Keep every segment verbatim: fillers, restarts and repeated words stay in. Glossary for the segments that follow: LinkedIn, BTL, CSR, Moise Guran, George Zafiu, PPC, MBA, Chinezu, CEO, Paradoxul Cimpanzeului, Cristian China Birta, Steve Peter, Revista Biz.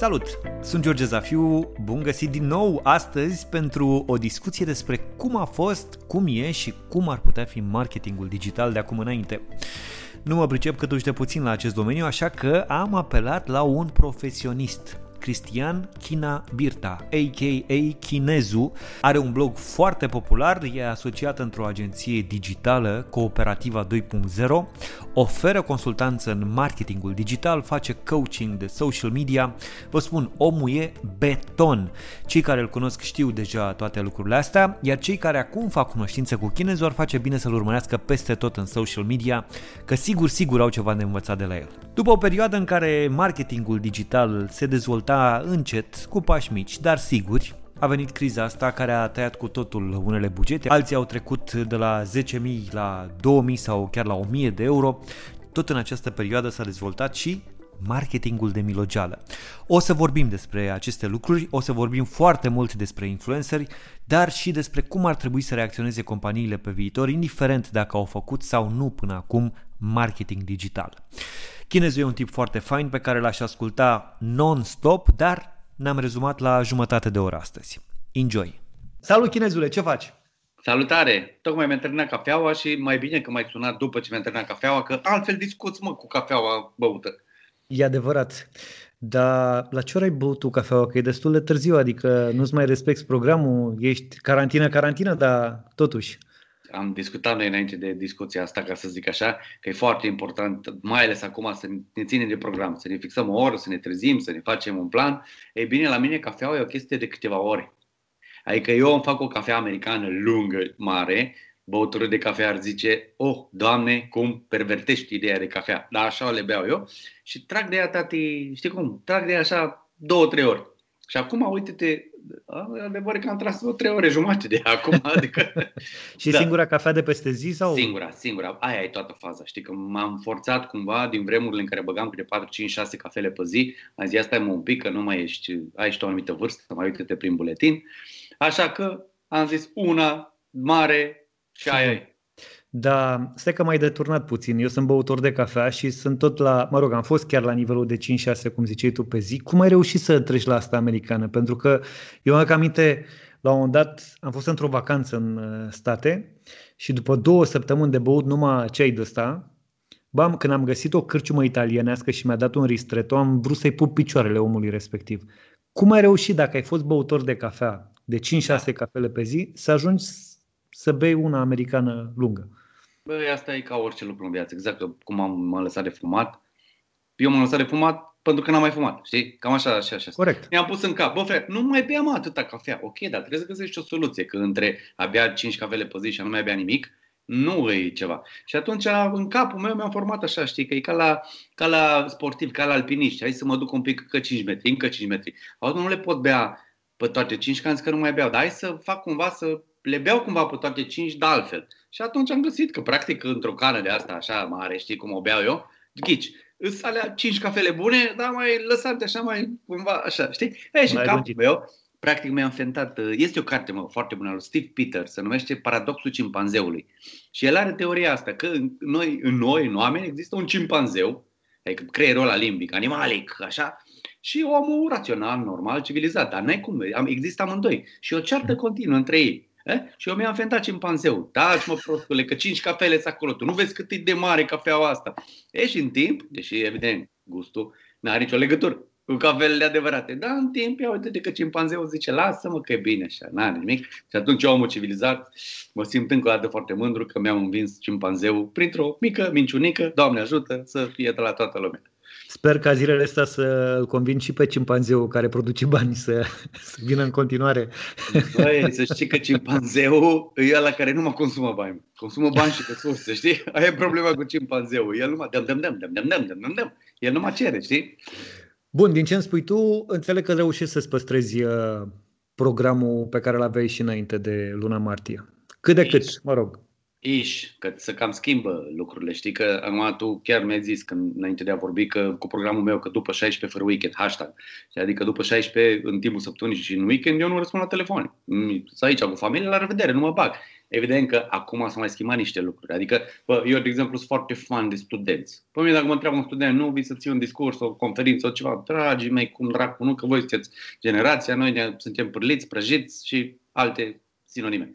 Salut! Sunt George Zafiu, bun găsit din nou astăzi pentru o discuție despre cum a fost, cum e și cum ar putea fi marketingul digital de acum înainte. Nu mă pricep cât uși de puțin la acest domeniu, așa că am apelat la un profesionist. Cristian China Birta, a k a. Chinezu, are un blog foarte popular, e asociat într-o agenție digitală, Cooperativa doi punct zero, oferă consultanță în marketingul digital, face coaching de social media. Vă spun, omul e beton. Cei care îl cunosc știu deja toate lucrurile astea, iar cei care acum fac cunoștință cu Chinezu ar face bine să-l urmărească peste tot în social media, că sigur, sigur au ceva de învățat de la el. După o perioadă în care marketingul digital se dezvolta încet, cu pași mici, dar siguri, a venit criza asta care a tăiat cu totul unele bugete, alții au trecut de la zece mii la două mii sau chiar la o mie de euro. Tot în această perioadă s-a dezvoltat și marketingul de milogeală. O să vorbim despre aceste lucruri, o să vorbim foarte mult despre influenceri, dar și despre cum ar trebui să reacționeze companiile pe viitor, indiferent dacă au făcut sau nu până acum marketing digital. Chinezu e un tip foarte fain pe care l-aș asculta non-stop, dar ne-am rezumat la jumătate de oră astăzi. Enjoy! Salut, Chinezule, ce faci? Salutare! Tocmai mi-a terminat cafeaua și mai bine că m-ai sunat după ce mi-a terminat cafeaua, că altfel discuți, mă, cu cafeaua băută. E adevărat. Dar la ce oră ai băut tu cafeaua? Că e destul de târziu, adică nu-ți mai respecti programul, ești carantină, carantină, dar totuși. Am discutat noi înainte de discuția asta, ca să zic așa, că e foarte important, mai ales acum, să ne ținem de program, să ne fixăm o oră, să ne trezim, să ne facem un plan. Ei bine, la mine cafeaua e o chestie de câteva ore. Adică eu îmi fac o cafea americană lungă, mare, băutură de cafea ar zice, oh, Doamne, cum pervertești ideea de cafea. Dar așa le beau eu și trag de ea, tati, știi cum, trag de ea așa două, trei ori. Și acum, uite-te, adevărul că am tras o trei ore jumate de acum. Adică, și da. Singura cafea de peste zi? Sau? Singura, singura. Aia e toată faza. Știi că m-am forțat cumva din vremurile în care băgam câte patru, cinci, șase cafele pe zi. Am zis, stai mă un pic, că nu mai ești, ai și o anumită vârstă, mai uite-te prin buletin. Așa că am zis una mare și aia e. Da, stai că m-ai deturnat puțin. Eu sunt băutor de cafea și sunt tot la, mă rog, am fost chiar la nivelul de cinci șase, cum ziceai tu, pe zi. Cum ai reușit să treci la asta americană? Pentru că eu am aminte, la un moment dat am fost într-o vacanță în state și după două săptămâni de băut numai ceai de ăsta, bam, când am găsit o cârciumă italienească și mi-a dat un ristretto, am vrut să-i pup picioarele omului respectiv. Cum ai reușit, dacă ai fost băutor de cafea, de cinci șase cafele pe zi, să ajungi să bei una americană lungă? Băi, asta e ca orice lucru în viață, exact cum am, m-am lăsat de fumat. Eu m-am lăsat de fumat pentru că n-am mai fumat, știi? Cam așa, așa, așa. Corect. Mi-am pus în cap, bă, frate, nu mai beam atâta cafea. Ok, dar trebuie să găsești o soluție, că între a bea cinci cafele pe zi și a nu mai bea nimic, nu e ceva. Și atunci, în capul meu mi-am format așa, știi, că e ca la, ca la sportiv, ca la alpiniști. Hai să mă duc un pic, că cinci metri, încă cinci metri. Auzi, nu le pot bea pe toate cinci, că am zis că nu mai beau, dar hai să fac cumva să le beau cumva pe toate cinci de altfel. Și atunci am găsit că, practic, într-o cană de asta așa mare, știi cum o beau eu, ghici, îți alea cinci cafele bune, dar mai lăsate așa, mai cumva așa, știi? E și capul meu, practic, mi-am fentat. Este o carte, mă, foarte bună, lui Steve Peter, se numește Paradoxul Cimpanzeului. Și el are teoria asta, că în noi, în noi, în oameni, există un cimpanzeu, adică creierul ăla limbic, animalic, așa, și omul rațional, normal, civilizat. Dar n-ai cum, există amândoi. Și o ceartă continuă între ei. Eh? Și eu mi-am fentat cimpanzeul. Taci mă prostule, că cinci cafele sunt acolo. Tu nu vezi cât e de mare cafeaua asta. E și în timp, deși evident gustul n-are nicio legătură cu cafelele adevărate, dar în timp, ia uite că cimpanzeul zice, lasă-mă că e bine așa, n-are nimic. Și atunci omul civilizat, mă simt încă o dată foarte mândru că mi-am învins cimpanzeul printr-o mică minciunică. Doamne ajută să fie de la toată lumea. Sper ca zilele astea să-l convingi și pe cimpanzeul care produce bani să, să vină în continuare. Băi, să știi că cimpanzeul e ăla care nu mă consumă bani. Consumă bani și resurse, știi? Aia e problema cu cimpanzeul. El numai dăm, dăm, dăm, dăm, dăm, dăm, dăm, dăm. El numai cere, știi? Bun, din ce îmi spui tu, înțeleg că reușești să-ți păstrezi programul pe care l-aveai și înainte de luna martie. Cât de cât, mă rog. Iși, că să cam schimbă lucrurile, știi, că acum tu chiar mi-ai zis când, înainte de a vorbi că cu programul meu că după șaisprezece fără weekend, hashtag, adică după șaisprezece în timpul săptămânii și în weekend eu nu răspund la telefon. Sunt aici cu familie, la revedere, nu mă bag. Evident că acum s-au mai schimbat niște lucruri, adică bă, eu de exemplu sunt foarte fan de studenți. Păi mie dacă mă întreabă un student, nu vii să ții un discurs, o conferință, o ceva, dragii mei, cum dracu, nu, că voi sunteți generația, noi ne, suntem pârliți, prăjiți și alte sinonime.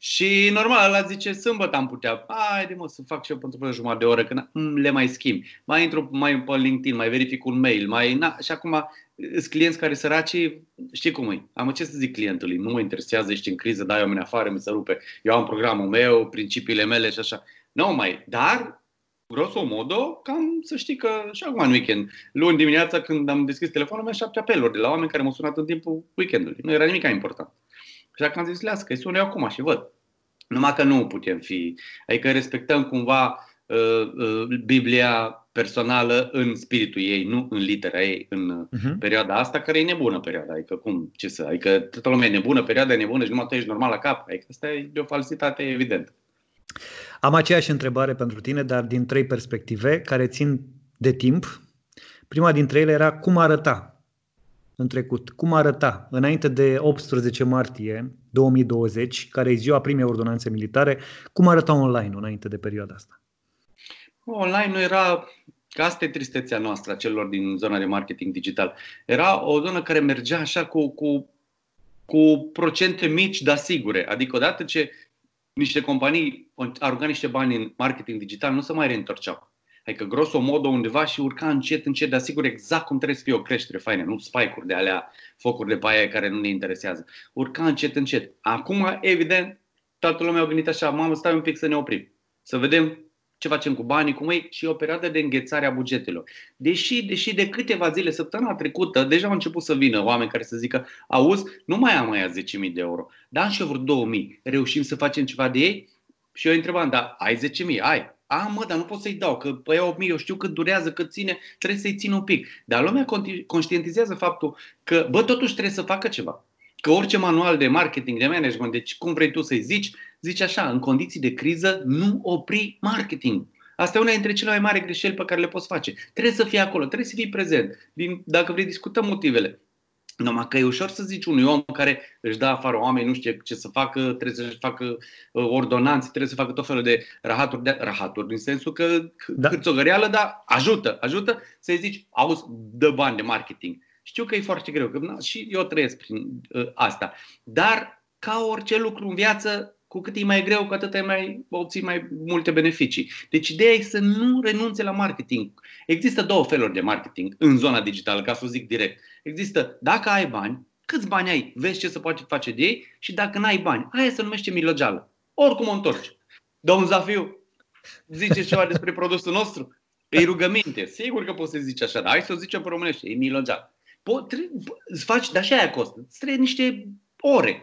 Și normal, ăla zice, sâmbătă am putea, haide mă, să fac și eu pentru o jumătate de oră, că le mai schimb. Mai intru mai pe LinkedIn, mai verific un mail, mai, na, și acum sunt clienți care săracii, știi cum e, am ce să zic clientului, nu mă interesează, ești în criză, dai oameni afară, mi se rupe, eu am programul meu, principiile mele și așa. Nu mai, dar, grosomodo, cam să știi că și acum în weekend, luni dimineața când am deschis telefonul, mi-am șapte apeluri de la oameni care m-au sunat în timpul weekendului, nu era nimic important. Și dacă am zis, leasă, că îi sun eu acum și văd. Numai că nu putem fi. Adică respectăm cumva uh, uh, Biblia personală în spiritul ei, nu în litera ei, în uh-huh. perioada asta, care e nebună perioada. Adică cum, ce să, adică toată lumea e nebună, perioada e nebună și numai tu ești normal la cap. Adică asta e de o falsitate evidentă. Am aceeași întrebare pentru tine, dar din trei perspective care țin de timp. Prima dintre ele era cum arăta. În trecut. Cum arăta înainte de optsprezece martie două mii douăzeci, care e ziua primei ordonanțe militare, cum arăta online înainte de perioada asta? Online nu era, că asta e tristețea noastră a celor din zona de marketing digital, era o zonă care mergea așa cu, cu, cu procente mici, dar sigure. Adică odată ce niște companii arunca niște bani în marketing digital, nu se mai reîntorceau. Adică grosomodo undeva și urca încet, încet, dar sigur exact cum trebuie să fie o creștere faină, nu spike-uri de alea, focuri de paie care nu ne interesează. Urca încet, încet. Acum, evident, toată lumea a gândit așa, mamă, stai un pic să ne oprim, să vedem ce facem cu banii, cum e, și o perioadă de înghețare a bugetelor. Deși, deși de câteva zile, săptămâna trecută, deja au început să vină oameni care să zică, auzi, nu mai am aia zece mii de euro, dar am și eu vreo două mii, reușim să facem ceva de ei? Și eu îi întrebam, da, ai zece mii, ai. A, mă, dar nu pot să-i dau, că pe aia opt mii eu știu cât durează, cât ține, trebuie să-i țin un pic. Dar lumea conștientizează faptul că, bă, totuși trebuie să facă ceva. Că orice manual de marketing, de management, deci cum vrei tu să-i zici, zici așa, în condiții de criză nu opri marketing. Asta e una dintre cele mai mari greșeli pe care le poți face. Trebuie să fii acolo, trebuie să fii prezent. Din, dacă vrei, discutăm motivele. Numai că e ușor să zici unui om care își dă afară oameni, nu știe ce să facă, trebuie să facă ordonanțe, trebuie să facă tot felul de rahaturi, de, rahaturi din sensul că da. Cârțogăreală, dar ajută, ajută să-i zici, auzi, dă bani de marketing. Știu că e foarte greu, că na, și eu trăiesc prin uh, asta, dar ca orice lucru în viață, cu cât e mai greu, cu atât ai mai obții mai multe beneficii. Deci ideea e să nu renunțe la marketing. Există două feluri de marketing în zona digitală, ca să o zic direct. Există dacă ai bani, câți bani ai, vezi ce se poate face de ei, și dacă n-ai bani, aia se numește milogeală. Oricum o întorci. Domnul Zafiu, ziceți ceva despre produsul nostru? E rugăminte. Sigur că poți să zici așa, dar hai să o zicem pe românește, e milogeală. Îți faci, dar și aia costă. Îți trebuie niște ore.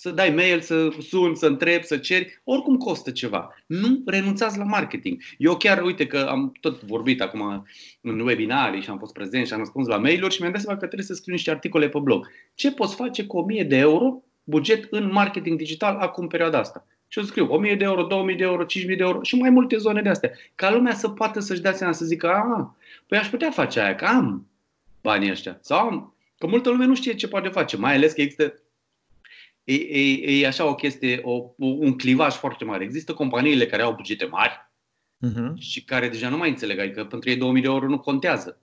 Să dai mail, să suni, să întrebi, să ceri, oricum costă ceva. Nu renunțați la marketing. Eu chiar, uite că am tot vorbit acum în webinarii și am fost prezent și am răspuns la mail-uri și mi-am dat seama că trebuie să scriu niște articole pe blog. Ce poți face cu o mie de euro buget în marketing digital acum perioada asta? Și eu scriu o mie de euro, două mii de euro, cinci mii de euro și mai multe zone de astea. Ca lumea să poată să-și dea seama, să zică, a, păi aș putea face aia, că am banii ăștia. Sau că multă lume nu știe ce poate face, mai ales că există E, e, e așa o chestie, o, un clivaj foarte mare. Există companiile care au bugete mari uh-huh. și care deja nu mai înțeleg, adică pentru ei două mii de euro nu contează.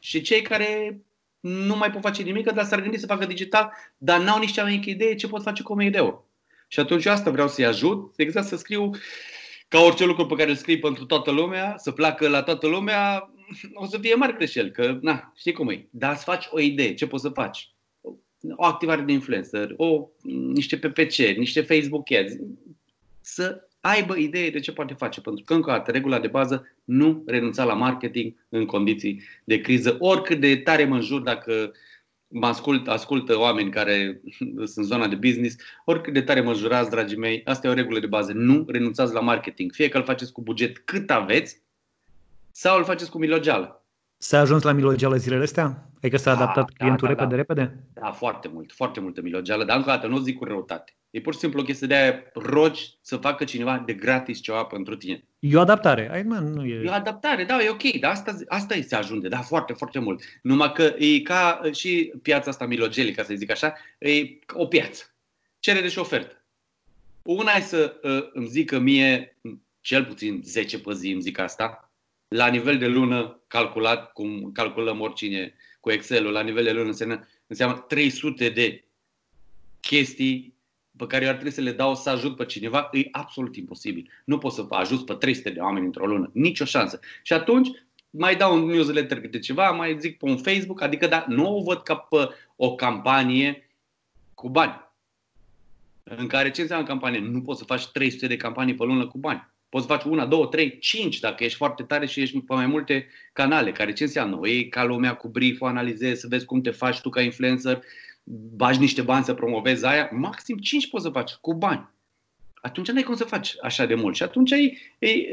Și cei care nu mai pot face nimic, dar s-ar gândi să facă digital, dar n-au nici cea mai mică idee ce pot face cu o mie de euro. Și atunci eu asta vreau să-i ajut, exact să scriu, ca orice lucru pe care îl scrii pentru toată lumea, să placă la toată lumea, o să fie mari greșeli, că na, știi cum e. Dar să faci o idee, ce poți să faci? O activare de influencer, o, niște P P C, niște Facebook ads, să aibă idee de ce poate face. Pentru că, încă o dată, regula de bază, nu renunța la marketing în condiții de criză. Oricât de tare mă înjur dacă mă ascult, ascultă oameni care sunt în zona de business, oricât de tare mă înjurați, dragii mei, asta e o regulă de bază. Nu renunțați la marketing. Fie că îl faceți cu buget cât aveți sau îl faceți cu milogeală. S-a ajuns la milogeală zilele astea? Adică s-a da, adaptat da, clientul da, repede, da. repede? Da, foarte mult, foarte multă milogeală, dar încă o dată nu zic cu răutate. E pur și simplu o chestie de aia, rogi să facă cineva de gratis ceva pentru tine. E o adaptare. Ai, man, nu e... e o adaptare, da, e ok, dar asta, asta se ajunge, da, foarte, foarte mult. Numai că e ca și piața asta milogelică, să zic așa, e o piață. Cerere și ofertă. Una e să uh, îmi zică mie, cel puțin zece pe zi îmi zic asta, la nivel de lună calculat, cum calculăm oricine cu Excel-ul, la nivel de lună înseamnă, înseamnă trei sute de chestii pe care eu ar trebui să le dau să ajut pe cineva, e absolut imposibil. Nu pot să ajut pe trei sute de oameni într-o lună. Nici o șansă. Și atunci mai dau un newsletter câte ceva, mai zic pe un Facebook, adică da, nu o văd ca pe o campanie cu bani. În care ce înseamnă campanie? Nu poți să faci trei sute de campanii pe lună cu bani. Poți să faci una, două, trei, cinci dacă ești foarte tare și ești pe mai multe canale. Care ce înseamnă? O iei ca lumea cu brief, o analizezi, să vezi cum te faci tu ca influencer, bagi niște bani să promovezi aia, maxim cinci poți să faci cu bani. Atunci n-ai cum să faci așa de mult. Și atunci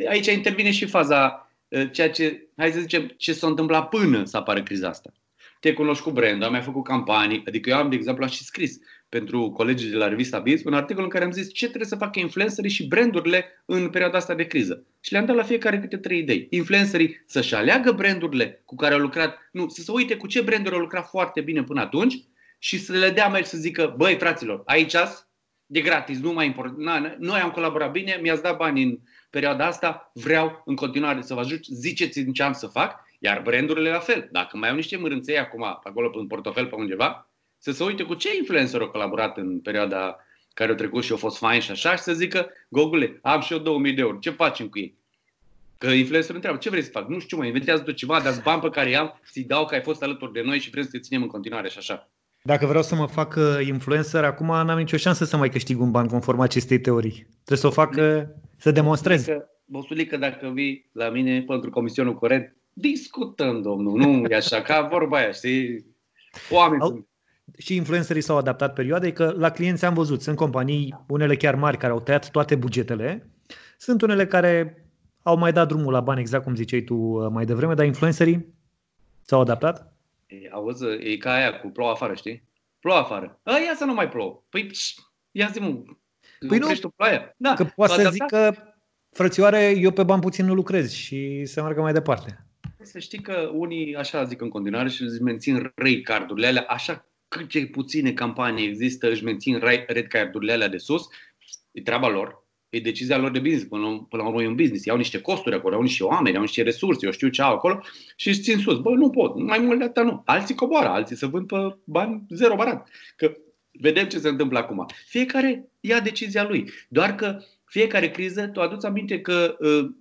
aici intervine și faza, ceea ce, hai să zicem, ce s-a întâmplat până să apară criza asta. Te cunoști cu brand, am mai făcut campanii, adică eu am, de exemplu, am și scris pentru colegii de la Revista Biz un articol în care am zis ce trebuie să facă influencerii și brandurile în perioada asta de criză. Și le-am dat la fiecare câte trei idei. Influencerii să-și aleagă brandurile cu care au lucrat, nu, să se uite cu ce branduri au lucrat foarte bine până atunci și să le dea mai să zică, băi, fraților, aici de gratis, nu mai important, noi am colaborat bine, mi-ați dat bani în perioada asta, vreau în continuare să vă ajut, ziceți-mi ce am să fac. Iar brandurile la fel. Dacă mai au niște mărânței acum, acolo, în portofel, pe undeva, să se uite cu ce influencer au colaborat în perioada care a trecut și au fost fain și așa și să zică, Gogule, am și eu două mii de euro, ce facem cu ei? Că influencerul întreabă, ce vrei să fac? Nu știu, mă, inventează tot ceva, dar bani pe care i-am, ți-i dau că ai fost alături de noi și vrem să te ținem în continuare și așa. Dacă vreau să mă fac influencer, acum n-am nicio șansă să mai câștig un ban conform acestei teorii. Trebuie să o fac, de- să demonstrez. Bosulică, dacă vii la mine pentru comisionul corent, discutăm, domnul, nu e așa, ca vorba aia, știi? Oamenii au, și influencerii s-au adaptat perioadei, că la clienți am văzut, sunt companii, unele chiar mari, care au tăiat toate bugetele, sunt unele care au mai dat drumul la bani, exact cum ziceai tu mai devreme, dar influencerii s-au adaptat? E, auzi, e ca aia cu plouă afară, știi? Plouă afară. A, ia să nu mai plouă. Păi, pș, ia zi-mă, păi nu, da, că poate să zic că, frățioare, eu pe bani puțin nu lucrez și se meargă mai departe. Să știi că unii așa zic în continuare și își mențin red card-urile alea, așa cât ce puține campanii există, își mențin red card-urile alea de sus, e treaba lor, e decizia lor de business, până, până la urmă e un business, iau niște costuri acolo, au niște oameni, au niște resurse, eu știu ce au acolo și își țin sus. Bă, nu pot, mai mult de atât nu. Alții coboară, alții se vând pe bani zero barat. Că vedem ce se întâmplă acum. Fiecare ia decizia lui, doar că fiecare criză, tu aduți aminte că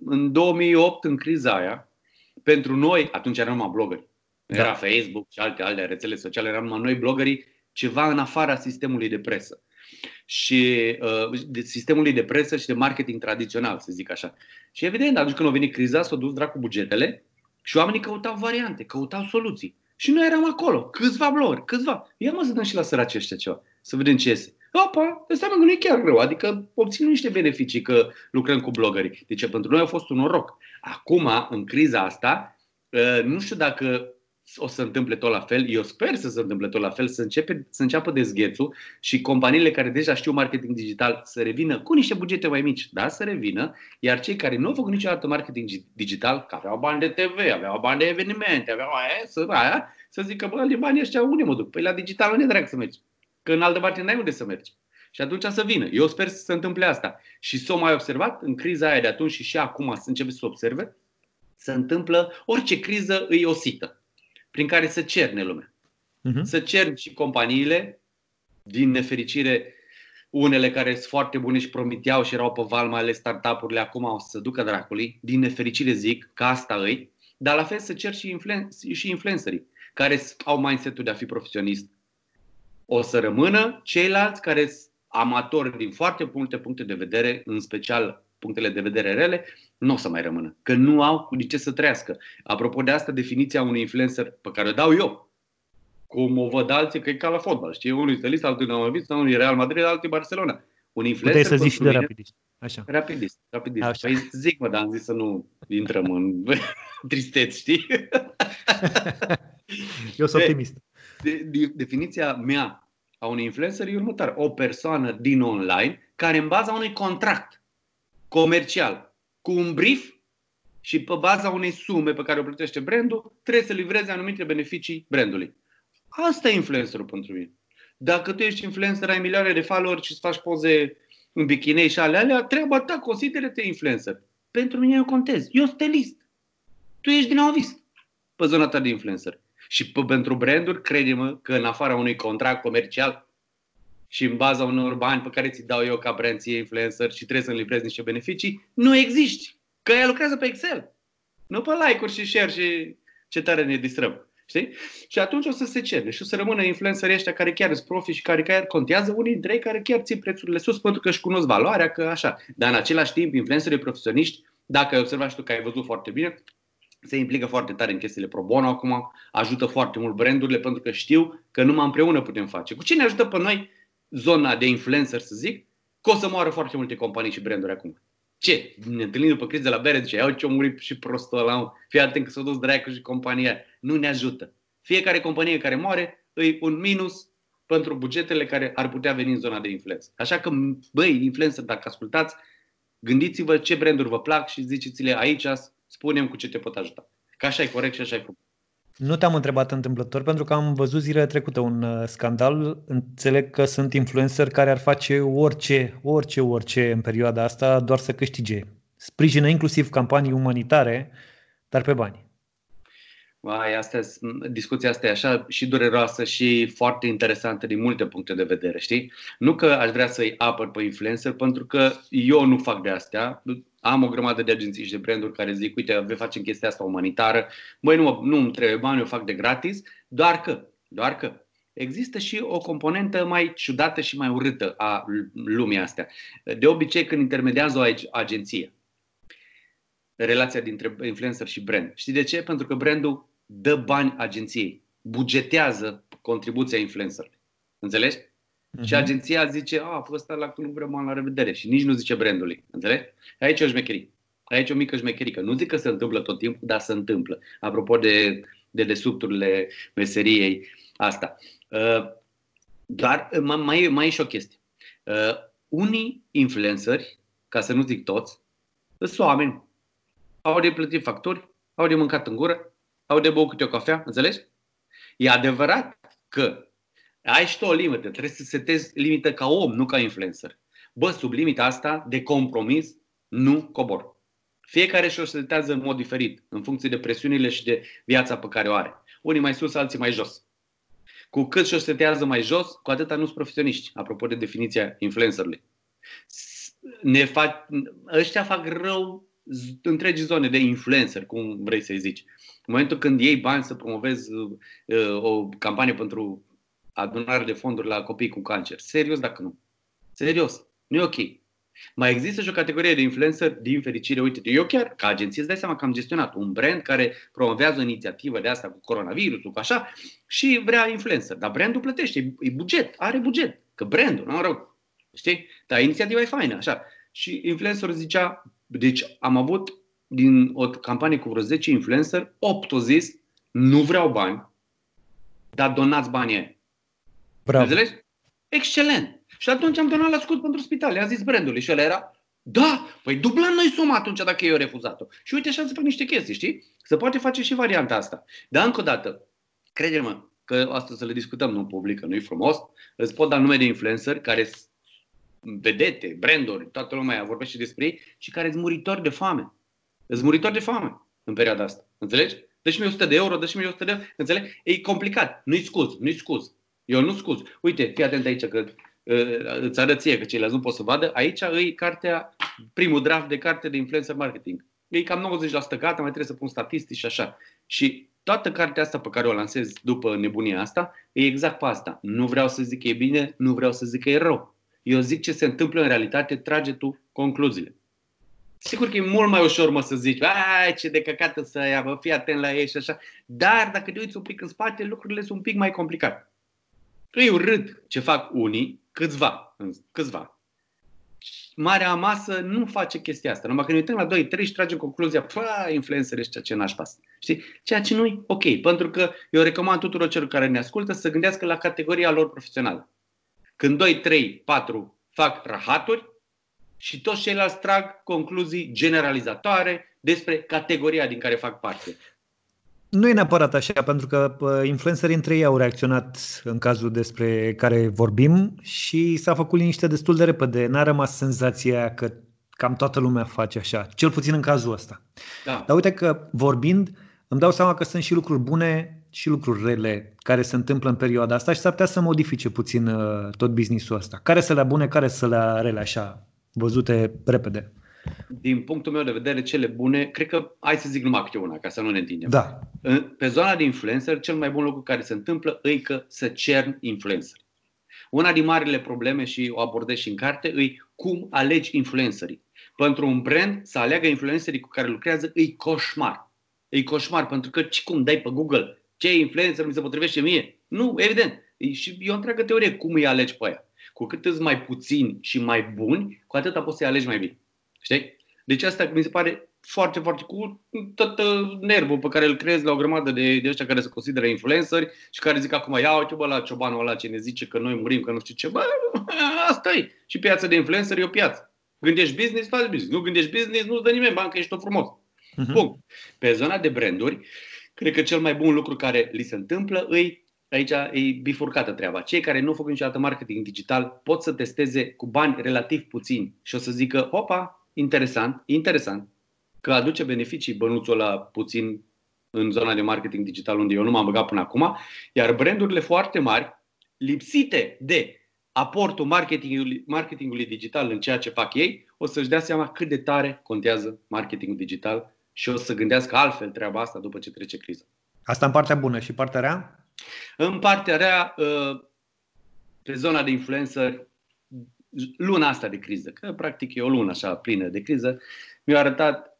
în două mii opt, în criza aia, pentru noi, atunci eram numai blogări. Era da. Facebook și alte, alte rețele sociale, eram numai noi blogării, ceva în afara sistemului de presă. Și uh, de sistemului de presă și de marketing tradițional, să zic așa. Și evident, atunci când a venit criza, s-a dus dracu bugetele și oamenii căutau variante, căutau soluții. Și noi eram acolo, câțiva blogări, câțiva. Ia mă să dăm și la săraci ăștia ceva, să vedem ce iese. Opa, ăsta mă nu e chiar rău, adică obținem niște beneficii că lucrăm cu blogării. Deci pentru noi a fost un noroc. Acum, în criza asta, nu știu dacă o să întâmple tot la fel, eu sper să se întâmple tot la fel, să, începe, să înceapă dezghețul și companiile care deja știu marketing digital să revină cu niște bugete mai mici, da, să revină, iar cei care nu au făcut niciodată marketing digital, că aveau bani de T V, aveau bani de evenimente, aveau aia, să, aia, să zică, bă, de banii ăștia unde mă duc? Păi la digital nu e drag să mergi. Că în altă parte n-ai unde să mergi. Și atunci să vină. Eu sper să se întâmple asta. Și s-o mai observat în criza aia de atunci și și acum se începe să se observe, se întâmplă orice criză îi o sită, prin care se cerne lumea. Uh-huh. Se cern și companiile, din nefericire, unele care sunt foarte bune și promiteau și erau pe val, mai ales startup-urile, acum o să se ducă dracului. Din nefericire zic că asta îi, dar la fel se cer și, influen- și influencerii, care au mindset-ul de a fi profesionist. O să rămână ceilalți care sunt amatori din foarte multe puncte de vedere, în special punctele de vedere rele, nu o să mai rămână, că nu au cu ce să trăiască. Apropo de asta, definiția unui influencer pe care o dau eu, cum o văd alții, că e ca la fotbal, știi? Unul e stelist, altul e Namovist, unul e Real Madrid, altul e Barcelona. Un influencer puteai să zici și de rapidist. Așa. Rapidist, rapidist. Așa. Păi zic, mă, dar am zis să nu intrăm în tristeți, știi? Eu sunt optimist. De, de, definiția mea a unui influencer e următoare. O persoană din online care în baza unui contract comercial cu un brief și pe baza unei sume pe care o plătește brandul, trebuie să livreze anumite beneficii brandului. Asta e influencerul pentru mine. Dacă tu ești influencer, ai milioane de followeri și îți faci poze în bichinei și ale alea, treaba ta, consideră-te influencer. Pentru mine eu contez. Eu stilist. Tu ești din avist pe zona ta de influencer. Și pe, pentru branduri, crede-mă că în afara unui contract comercial și în baza unor bani pe care ți dau eu ca brand, ție influencer și trebuie să-mi livrezi niște beneficii, nu existi. Că ea lucrează pe Excel. Nu pe like-uri și share și ce tare ne distrăm. Știi? Și atunci o să se cerne și o să rămână influencerii ăștia care chiar sunt profi și care chiar contează, unii dintre ei care chiar țin prețurile sus pentru că își cunosc valoarea, că așa. Dar în același timp, influencerii profesioniști, dacă ai observat și tu că ai văzut foarte bine, se implică foarte tare în chestiile pro bono acum, ajută foarte mult brandurile pentru că știu că numai împreună putem face. Cu cine ajută pe noi zona de influencer, să zic, că o să moară foarte multe companii și branduri acum. Ce? Ne întâlnim după criză la bere, zice, iau ce o muri și prostul ăla, fii atent că s-a dus dracu și compania. Nu ne ajută. Fiecare companie care moare îi un minus pentru bugetele care ar putea veni în zona de influență. Așa că, băi, influență, dacă ascultați, gândiți-vă ce branduri vă plac și ziceți-le aici, spune-mi cu ce te pot ajuta. Că așa e corect și așa e făcut. Nu te-am întrebat întâmplător pentru că am văzut zilele trecute un scandal. Înțeleg că sunt influenceri care ar face orice, orice, orice în perioada asta doar să câștige. Sprijină inclusiv campanii umanitare, dar pe bani. Vai, astea, discuția asta e așa și dureroasă și foarte interesantă din multe puncte de vedere, știi? Nu că aș vrea să-i apăr pe influencer pentru că eu nu fac de astea. Am o grămadă de agenții și de branduri care zic, uite, vei face chestia asta umanitară, băi, nu, nu îmi trebuie bani, eu fac de gratis, doar că, doar că există și o componentă mai ciudată și mai urâtă a lumii astea. De obicei, când intermediază o agenție, relația dintre influencer și brand. Știi de ce? Pentru că brandul dă bani agenției, bugetează contribuția influencerului. Înțelegi? Mm-hmm. Și agenția zice, a, a fost ăla că nu vreau bani, la revedere. Și nici nu zice brandului. Înțelegi? Aici e o șmecherie. Aici e o mică șmecherică. Nu zic că se întâmplă tot timpul, dar se întâmplă. Apropo de desubturile meseriei asta. Dar mai, mai e și o chestie. Unii influenceri, ca să nu zic toți, sunt oameni. Au de plătit facturi, au de mâncat în gură, au de băut câte o cafea, înțelegi? E adevărat că ai și tu o limită, trebuie să setezi limită ca om, nu ca influencer. Bă, sub limita asta de compromis nu cobor. Fiecare și-o setează în mod diferit, în funcție de presiunile și de viața pe care o are. Unii mai sus, alții mai jos. Cu cât și-o setează mai jos, cu atâta nu sunt profesioniști, apropo de definiția influencerului. Ne fac, ăștia fac rău întregi zone de influencer, cum vrei să-i zici. În momentul când iei bani să promovezi uh, o campanie pentru adunare de fonduri la copii cu cancer. Serios dacă nu. Serios. Nu e ok. Mai există și o categorie de influencer, din fericire, uite, eu chiar, ca agenție, îți dai seama că am gestionat un brand care promovează o inițiativă de asta cu coronavirusul, cu așa, și vrea influencer. Dar brandul plătește, e, e buget, are buget. Că brandul, nu rău. Știi? Dar inițiativa e faină, așa. Și influencerul zicea, deci am avut din o campanie cu vreo zece influencer, opt au zis, nu vreau bani, dar donați banii aia. Bravo. Înțelegi? Excelent. Și atunci am donat la scut pentru spital. I-a zis brandului și ăla era, da, păi dublăm noi suma atunci dacă eu refuzat-o. Și uite așa se fac niște chestii, știi? Se poate face și varianta asta. Dar încă o dată, crede-mă că asta să le discutăm nu în public, că nu-i frumos, îți pot da nume de influencer care vedete, branduri, toată lumea vorbește despre ei și care sunt muritori de foame. Sunt muritori de foame în perioada asta. Înțelegi? Dă-și mie o sută de euro, dă-și mie o sută de euro. Înțelegi? E complicat. Nu-i scuz, nu-i scuz. Eu nu scuz. Uite, fii atent aici că uh, îți arăt ție că ceilalți nu pot să vadă. Aici e cartea, primul draft de carte de influencer marketing. E cam nouăzeci la sută gata, mai trebuie să pun statistici și așa. Și toată cartea asta pe care o lansez după nebunia asta e exact pe asta. Nu vreau să zic că e bine, nu vreau să zic că e rău. Eu zic ce se întâmplă în realitate, trage tu concluziile. Sigur că e mult mai ușor, mă, să zici, ai, ce de căcată să ia, bă, fii atent la ei și așa. Dar dacă te uiți un pic în spate, lucrurile sunt un pic mai complicate. Îi urât ce fac unii, câțiva, câțiva. Marea masă nu face chestia asta. Numai că ne uităm la doi trei și tragem concluzia, păi, influențări ăștia ce n-aș pas. Știi? Ceea ce nu-i ok, pentru că eu recomand tuturor celor care ne ascultă să gândească la categoria lor profesională. Când doi, trei, patru fac rahaturi și toți ceilalți trag concluzii generalizatoare despre categoria din care fac parte. Nu e neapărat așa, pentru că influencerii între ei au reacționat în cazul despre care vorbim și s-a făcut liniște destul de repede. N-a rămas senzația că cam toată lumea face așa, cel puțin în cazul ăsta. Da. Dar uite că vorbind îmi dau seama că sunt și lucruri bune și lucruri rele care se întâmplă în perioada asta și s-ar putea să modifice puțin uh, tot business-ul ăsta. Care să le bune, care să le rele așa, văzute repede? Din punctul meu de vedere, cele bune, cred că hai să zic numai câte una, ca să nu ne întindem. Da. Pe zona de influencer, cel mai bun lucru care se întâmplă e că să cern influencerii. Una din marile probleme, și o abordez și în carte, e cum alegi influencerii. Pentru un brand să aleagă influencerii cu care lucrează e coșmar. E coșmar, pentru că cum dai pe Google ce influencer mi se potrivește mie? Nu, evident. Și eu întreagă teorie cum îi alegi pe aia. Cu cât îți mai puțini și mai buni, cu atâta poți să-i alegi mai bine. Știi? Deci asta mi se pare foarte, foarte cool, tot nervul pe care îl creezi la o grămadă de, de ăștia care se consideră influenceri și care zic acum, ia uite bă la ciobanul ăla ce ne zice că noi murim, că nu știu ce, bă, asta e. Și piața de influenceri e o piață. Gândești business, faci business. Nu gândești business, nu-ți dă nimeni bani, că ești tot frumos. Uh-huh. Bun. Pe zona de branduri, cred că cel mai bun lucru care li se întâmplă îi, aici e bifurcată treaba. Cei care nu fac niciodată marketing digital pot să testeze cu bani relativ puțini și o să zică, opa, interesant, interesant, că aduce beneficii bănuțul ăla puțin în zona de marketing digital unde eu nu m-am băgat până acum, iar brandurile foarte mari, lipsite de aportul marketingului, marketingului digital în ceea ce fac ei, o să-și dea seama cât de tare contează marketingul digital și o să gândească altfel treaba asta după ce trece criza. Asta în partea bună și partea rea? În partea rea, pe zona de influencer, luna asta de criză, că practic e o lună așa plină de criză, mi-a arătat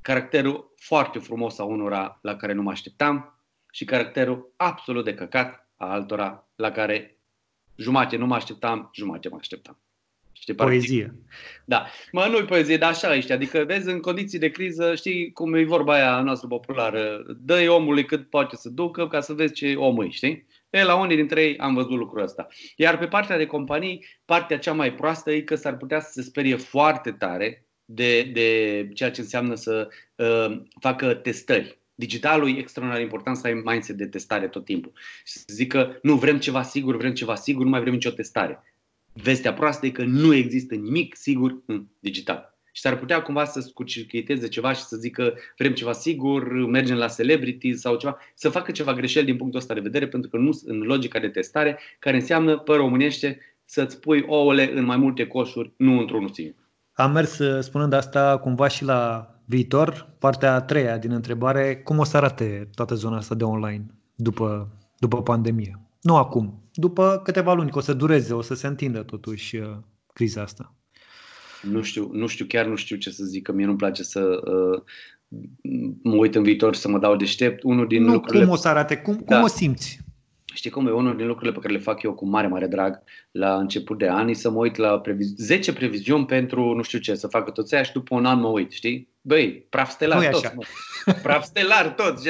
caracterul foarte frumos a unora la care nu mă așteptam și caracterul absolut de căcat a altora la care jumate nu mă așteptam, jumate mă așteptam. Știi, poezie. Practic. Da. Mă, nu-i poezie, dar așa ești. Adică, vezi, în condiții de criză, știi cum e vorba aia noastră populară, dă-i omului cât poate să ducă ca să vezi ce om e, știi? E, la unii dintre ei am văzut lucrul ăsta. Iar pe partea de companii, partea cea mai proastă e că s-ar putea să se sperie foarte tare de, de ceea ce înseamnă să uh, facă testări. Digitalul e extraordinar important să ai mindset de testare tot timpul. Și să zică, nu, vrem ceva sigur, vrem ceva sigur, nu mai vrem nicio testare. Vestea proastă e că nu există nimic sigur în digital. Și s-ar putea cumva să scurcircuiteze ceva și să zică vrem ceva sigur, mergem la celebrity sau ceva, să facă ceva greșel din punctul ăsta de vedere, pentru că nu sunt în logica de testare, care înseamnă, pe românește, să-ți pui ouăle în mai multe coșuri, nu într-unul singur. Am mers spunând asta cumva și la viitor, partea a treia din întrebare, cum o să arate toată zona asta de online după, după pandemie? Nu acum, după câteva luni, că o să dureze, o să se întindă totuși criza asta. Nu știu, nu știu, chiar nu știu ce să zic, că mie nu-mi place să uh, mă uit în viitor să mă dau deștept. Unul din nu, lucrurile... cum o să arate, cum, da. Cum o simți? Știi cum e? Unul din lucrurile pe care le fac eu cu mare, mare drag la început de ani, să mă uit la previzi... zece previziuni pentru nu știu ce, să facă toți aia și după un an mă uit, știi? Băi, praf stelar toți, mă. Praf stelar toți.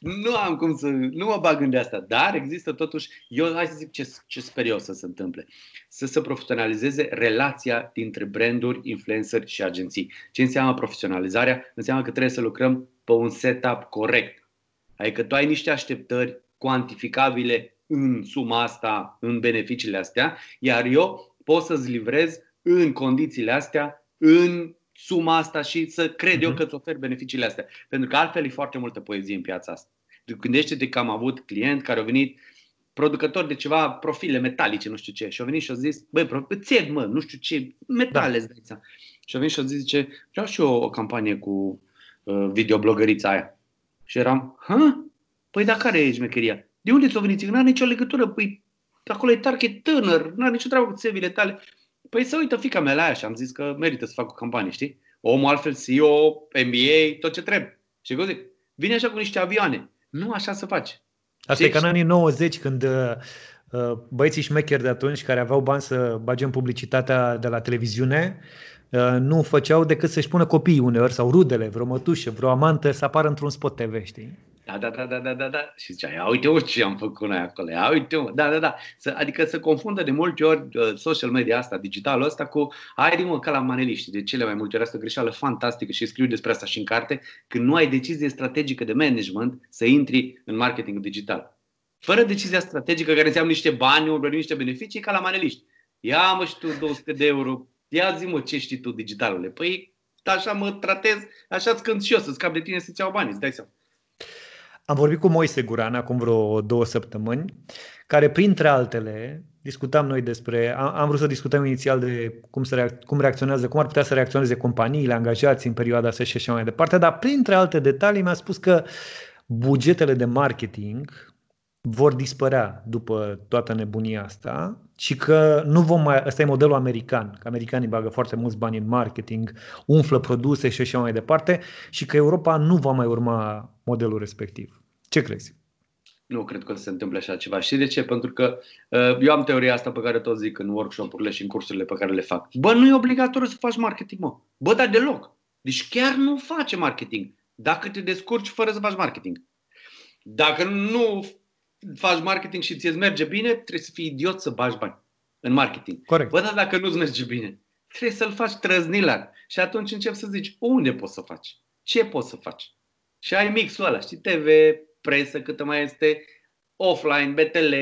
Nu am cum să... Nu mă bag în de asta, dar există totuși... Eu hai să zic ce, ce sper eu să se întâmple. Să se profesionalizeze relația dintre branduri, influenceri și agenții. Ce înseamnă profesionalizarea? Înseamnă că trebuie să lucrăm pe un setup corect. Adică tu ai niște așteptări cuantificabile în suma asta, în beneficiile astea, iar eu pot să-ți livrez în condițiile astea, în suma asta și să cred eu că îți ofer beneficiile astea. Pentru că altfel e foarte multă poezie în piața asta. Gândește-te că am avut client care a venit producător de ceva profile metalice, nu știu ce, și a venit și a zis, băi, ție, mă, nu știu ce, metale, da. Zița. Și a venit și a zis, zice, vreau și eu o campanie cu uh, videoblogărița aia. Și eram, hă? Păi, dar care e șmecheria? De unde ți-o veniți? N-are nicio legătură. Păi, acolo e target tânăr, n-are nicio treabă cu țevile tale. Păi să uită fiica mea la aia și am zis că merită să fac o campanie, știi? Omul altfel, C E O, M B A, tot ce trebuie. Și cum zic? Vine așa cu niște avioane. Nu așa să faci. Asta e ca în anii nouăzeci, când uh, băieții șmecheri de atunci, care aveau bani să bage în publicitatea de la televiziune, uh, nu făceau decât să-și pună copiii uneori, sau rudele, vreo mătușă, vreo amantă, să apară într-un spot T V, știi? Da, da, da, da, da, da, da. Și zicea, ia uite ce am făcut noi acolo, ia uite, da, da, da. Să, adică se confundă de multe ori social media asta, digitalul ăsta, cu ai din mă ca la maneliști. De cele mai multe ori asta o greșeală fantastică și scriu despre asta și în carte, când nu ai decizie strategică de management să intri în marketing digital. Fără decizia strategică care înseamnă niște bani, ori niște beneficii, ca la maneliști. Ia mă și tu două sute de euro, ia zi mă ce știi tu digitalule. Păi așa mă tratez, așa-ți cânt și eu, să scap de tine să-ți iau banii, îți dai seama. Am vorbit cu Moise Guran acum vreo două săptămâni, care printre altele discutam noi despre, am, am vrut să discutăm inițial de cum, să reac, cum reacționează, cum ar putea să reacționeze companiile, angajații în perioada asta și așa mai departe, dar printre alte detalii mi-a spus că bugetele de marketing vor dispărea după toată nebunia asta și că nu vom mai, ăsta e modelul american, că americanii bagă foarte mulți bani în marketing, umflă produse și așa mai departe și că Europa nu va mai urma modelul respectiv. Ce crezi? Nu cred că se întâmplă așa ceva. Și de ce? Pentru că eu am teoria asta pe care tot zic în workshop-urile și în cursurile pe care le fac. Bă, nu e obligatoriu să faci marketing, mă. Bă, dar deloc. Deci chiar nu face marketing dacă te descurci fără să faci marketing. Dacă nu faci marketing și ți-ți merge bine, trebuie să fii idiot să bagi bani în marketing. Corect. Bă, dar dacă nu-ți merge bine, trebuie să-l faci trăznilar. Și atunci începi să zici unde poți să faci, ce poți să faci. Și ai mixul ăla, știi, T V, presă, câtă mai este, offline, B T L,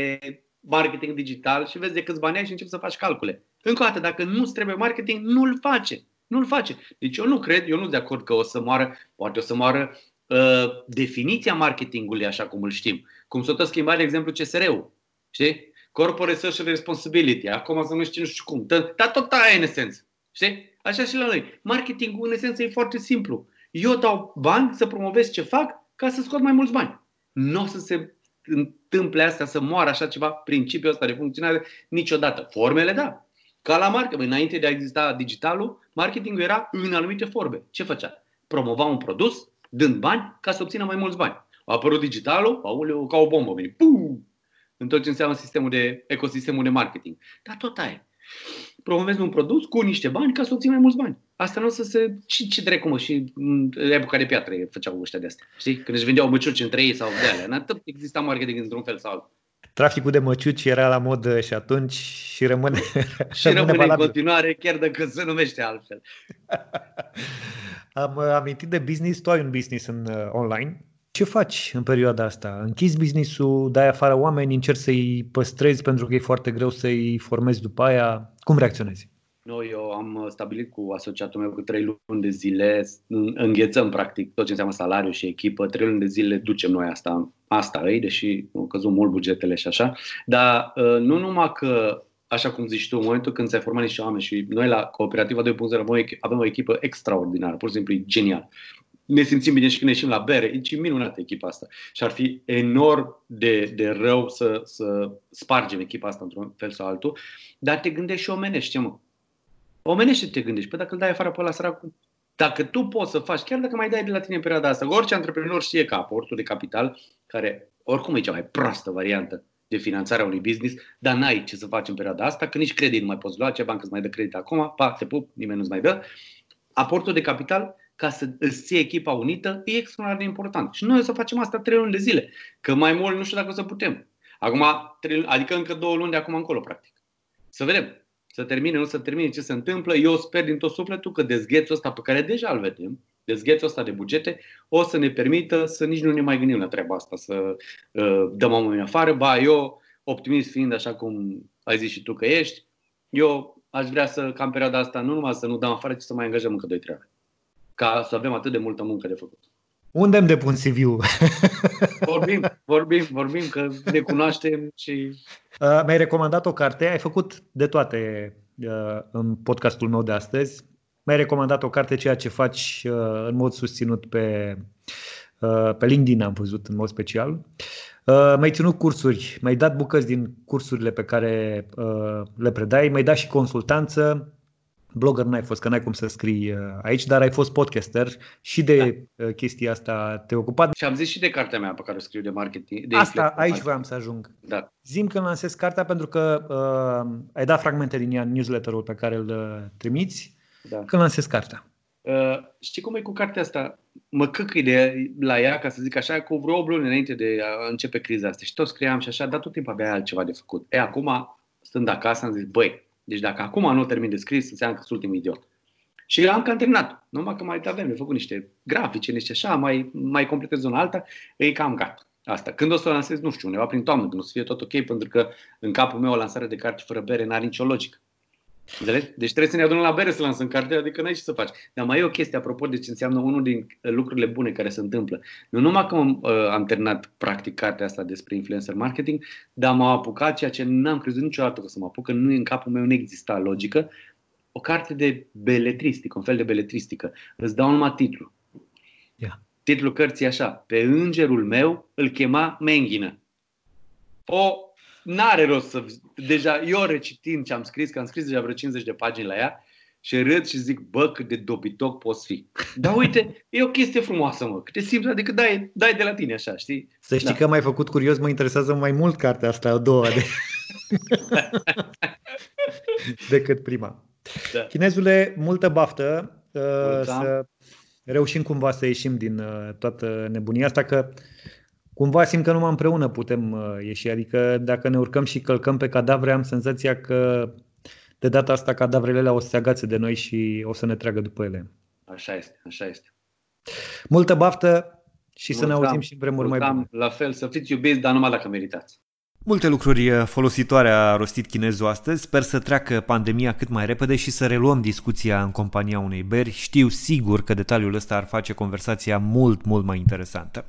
marketing digital și vezi de câți bani ai și începi să faci calcule. Încă o dată, dacă nu-ți trebuie marketing, nu-l face. Nu-l face. Deci eu nu cred, eu nu de acord că o să moară, poate o să moară uh, definiția marketingului așa cum îl știm. Cum s-o tot schimba, de exemplu, C S R-ul. Știi? Corporate Social Responsibility. Acum să nu știu, nu știu cum. Dar tot aia în esență. Știi? Așa și la noi. Marketingul, în esență, e foarte simplu. Eu dau bani să promovez ce fac ca să scot mai mulți bani. Nu o să se întâmple asta, să moară așa ceva, principiul ăsta de funcționare, niciodată. Formele, da. Ca la marketing. Înainte de a exista digitalul, marketingul era în anumite forme. Ce făcea? Promova un produs, dând bani, ca să obțină mai mulți bani. A apărut digitalul, aoleu, ca o bombă. Pum! În tot ce înseamnă sistemul de, ecosistemul de marketing. Dar tot aia. Promovezi un produs cu niște bani ca să obții mai mulți bani. Asta nu o să se... Ce, ce drecu, mă, și în epoca de piatră făceau ăștia de astea. Știi? Când își vindeau măciuci între ei sau de alea. În atât exista marketing într-un fel sau altul. Traficul de măciuci era la modă și atunci și rămâne... și rămâne, rămâne în continuare, chiar dacă se numește altfel. Am amintit de business. Tu ai un business în uh, online. Ce faci în perioada asta? Închizi business-ul, dai afară oameni, încerci să-i păstrezi pentru că e foarte greu să-i formezi după aia. Cum reacționezi? Noi, eu am stabilit cu asociatul meu că trei luni de zile înghețăm practic tot ce înseamnă salariu și echipă. Trei luni de zile ducem noi asta. Asta e, deși au căzut mult bugetele și așa. Dar nu numai că, așa cum zici tu, în momentul când ți-ai format niște oameni și noi la Cooperativa doi punct zero avem o echipă extraordinară, pur și simplu genial. Ne simțim bine și când ieșim la bere. E minunată echipa asta. Și ar fi enorm de, de rău să, să spargem echipa asta într-un fel sau altul. Dar te gândești și omenește, mă. Omenește te gândești. Păi dacă îl dai afară pe ăla săracul, dacă tu poți să faci, chiar dacă mai dai de la tine în perioada asta, orice antreprenor știe că aportul de capital, care oricum e cea mai proastă variantă de finanțare a unui business, dar n-ai ce să faci în perioada asta, că nici credit nu mai poți lua, ce bancă îți mai dă credit acum, pa, te pup, nimeni nu-ți mai dă. Aportul de capital, ca să îți ții echipa unită, e extraordinar de important. Și noi o să facem asta trei luni de zile. Că mai mult nu știu dacă o să putem. Acum, trei, adică încă două luni de acum încolo, practic. Să vedem. Să termine, nu să termine, ce se întâmplă. Eu sper din tot sufletul că dezghețul ăsta pe care deja îl vedem, dezghețul ăsta de bugete, o să ne permită să nici nu ne mai gândim la treaba asta, să uh, dăm oamenii afară. Ba, eu, optimist fiind așa cum ai zis și tu că ești, eu aș vrea să, ca în perioada asta, nu numai să nu dăm afară, ci să mai angajăm încă doi trei ani. Ca să avem atât de multă muncă de făcut. Unde îmi depun C V-ul? Vorbim, vorbim, vorbim, că ne cunoaștem și... Uh, mi-ai recomandat o carte, ai făcut de toate uh, în podcastul meu de astăzi. Mi-ai recomandat o carte, ceea ce faci uh, în mod susținut pe, uh, pe LinkedIn, am văzut în mod special. Uh, mi-ai ținut cursuri, mi-ai dat bucăți din cursurile pe care uh, le predai, mi-ai dat și consultanță. Blogger n-ai fost, că n-ai cum să scrii aici, dar ai fost podcaster și de da. Chestia asta te-ai ocupat. Și am zis și de cartea mea pe care o scriu de marketing. De asta, aici marketing. Voiam să ajung. Da. Zi-mi când lansez cartea, pentru că uh, ai dat fragmente din ea în newsletter-ul pe care îl trimiți. Da. Când lansez cartea? Uh, știi cum e cu cartea asta? Mă căcăi de la ea, ca să zic așa, cu vreo opt luni înainte de a începe criza asta. Și tot scriam și așa, dar tot timpul aveai altceva de făcut. E, acum, stând acasă, am zis, băi, deci dacă acum nu termin de scris, înseamnă că sunt ultimul idiot. Și am cam terminat. Numai că mai avem de făcut niște grafice, niște așa, mai, mai completez zona alta, e cam gata. Asta. Când o să o lansez, nu știu, undeva prin toamnă, când o să fie tot ok, pentru că în capul meu o lansare de carte fără bere n-are nicio logică. Deci trebuie să ne adunăm la bere să lansăm cartea, adică n-ai ce să faci. Dar mai e o chestie apropo de ce înseamnă unul din lucrurile bune care se întâmplă. Nu numai că am, am terminat practic cartea asta despre influencer marketing, dar m-am apucat ceea ce n-am crezut niciodată că să mă apuc, că nu, în capul meu nu exista logică. O carte de beletristică, un fel de beletristică. Îți dau numai titlu. Yeah. Titlul cărții așa. Pe îngerul meu îl chema Menghină. O, n-are rost să... Deja eu recitind ce am scris, că am scris deja vreo cincizeci de pagini la ea, și râd și zic, bă, cât de dobitoc poți fi. Dar uite, e o chestie frumoasă, mă. Că te simți, adică dai, dai de la tine așa, știi? Să știi da. Că m-ai făcut curios, mă interesează mai mult cartea asta a doua de... decât prima. Da. Chinezule, multă baftă. Multă. Să reușim cumva să ieșim din toată nebunia asta, că cumva simt că numai împreună putem ieși. Adică dacă ne urcăm și călcăm pe cadavre, am senzația că de data asta cadavrele alea o să se agațe de noi și o să ne treagă după ele. Așa este, așa este. Multă baftă și multă, să ne auzim și în vremuri mai bune. La fel, să fiți iubiți, dar numai dacă meritați. Multe lucruri folositoare a rostit Chinezu astăzi. Sper să treacă pandemia cât mai repede și să reluăm discuția în compania unei beri. Știu sigur că detaliul ăsta ar face conversația mult, mult mai interesantă.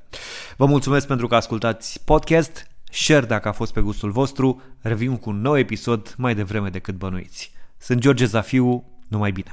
Vă mulțumesc pentru că ascultați podcast. Share dacă a fost pe gustul vostru. Revin cu un nou episod mai devreme decât bănuiți. Sunt George Zafiu. Numai bine!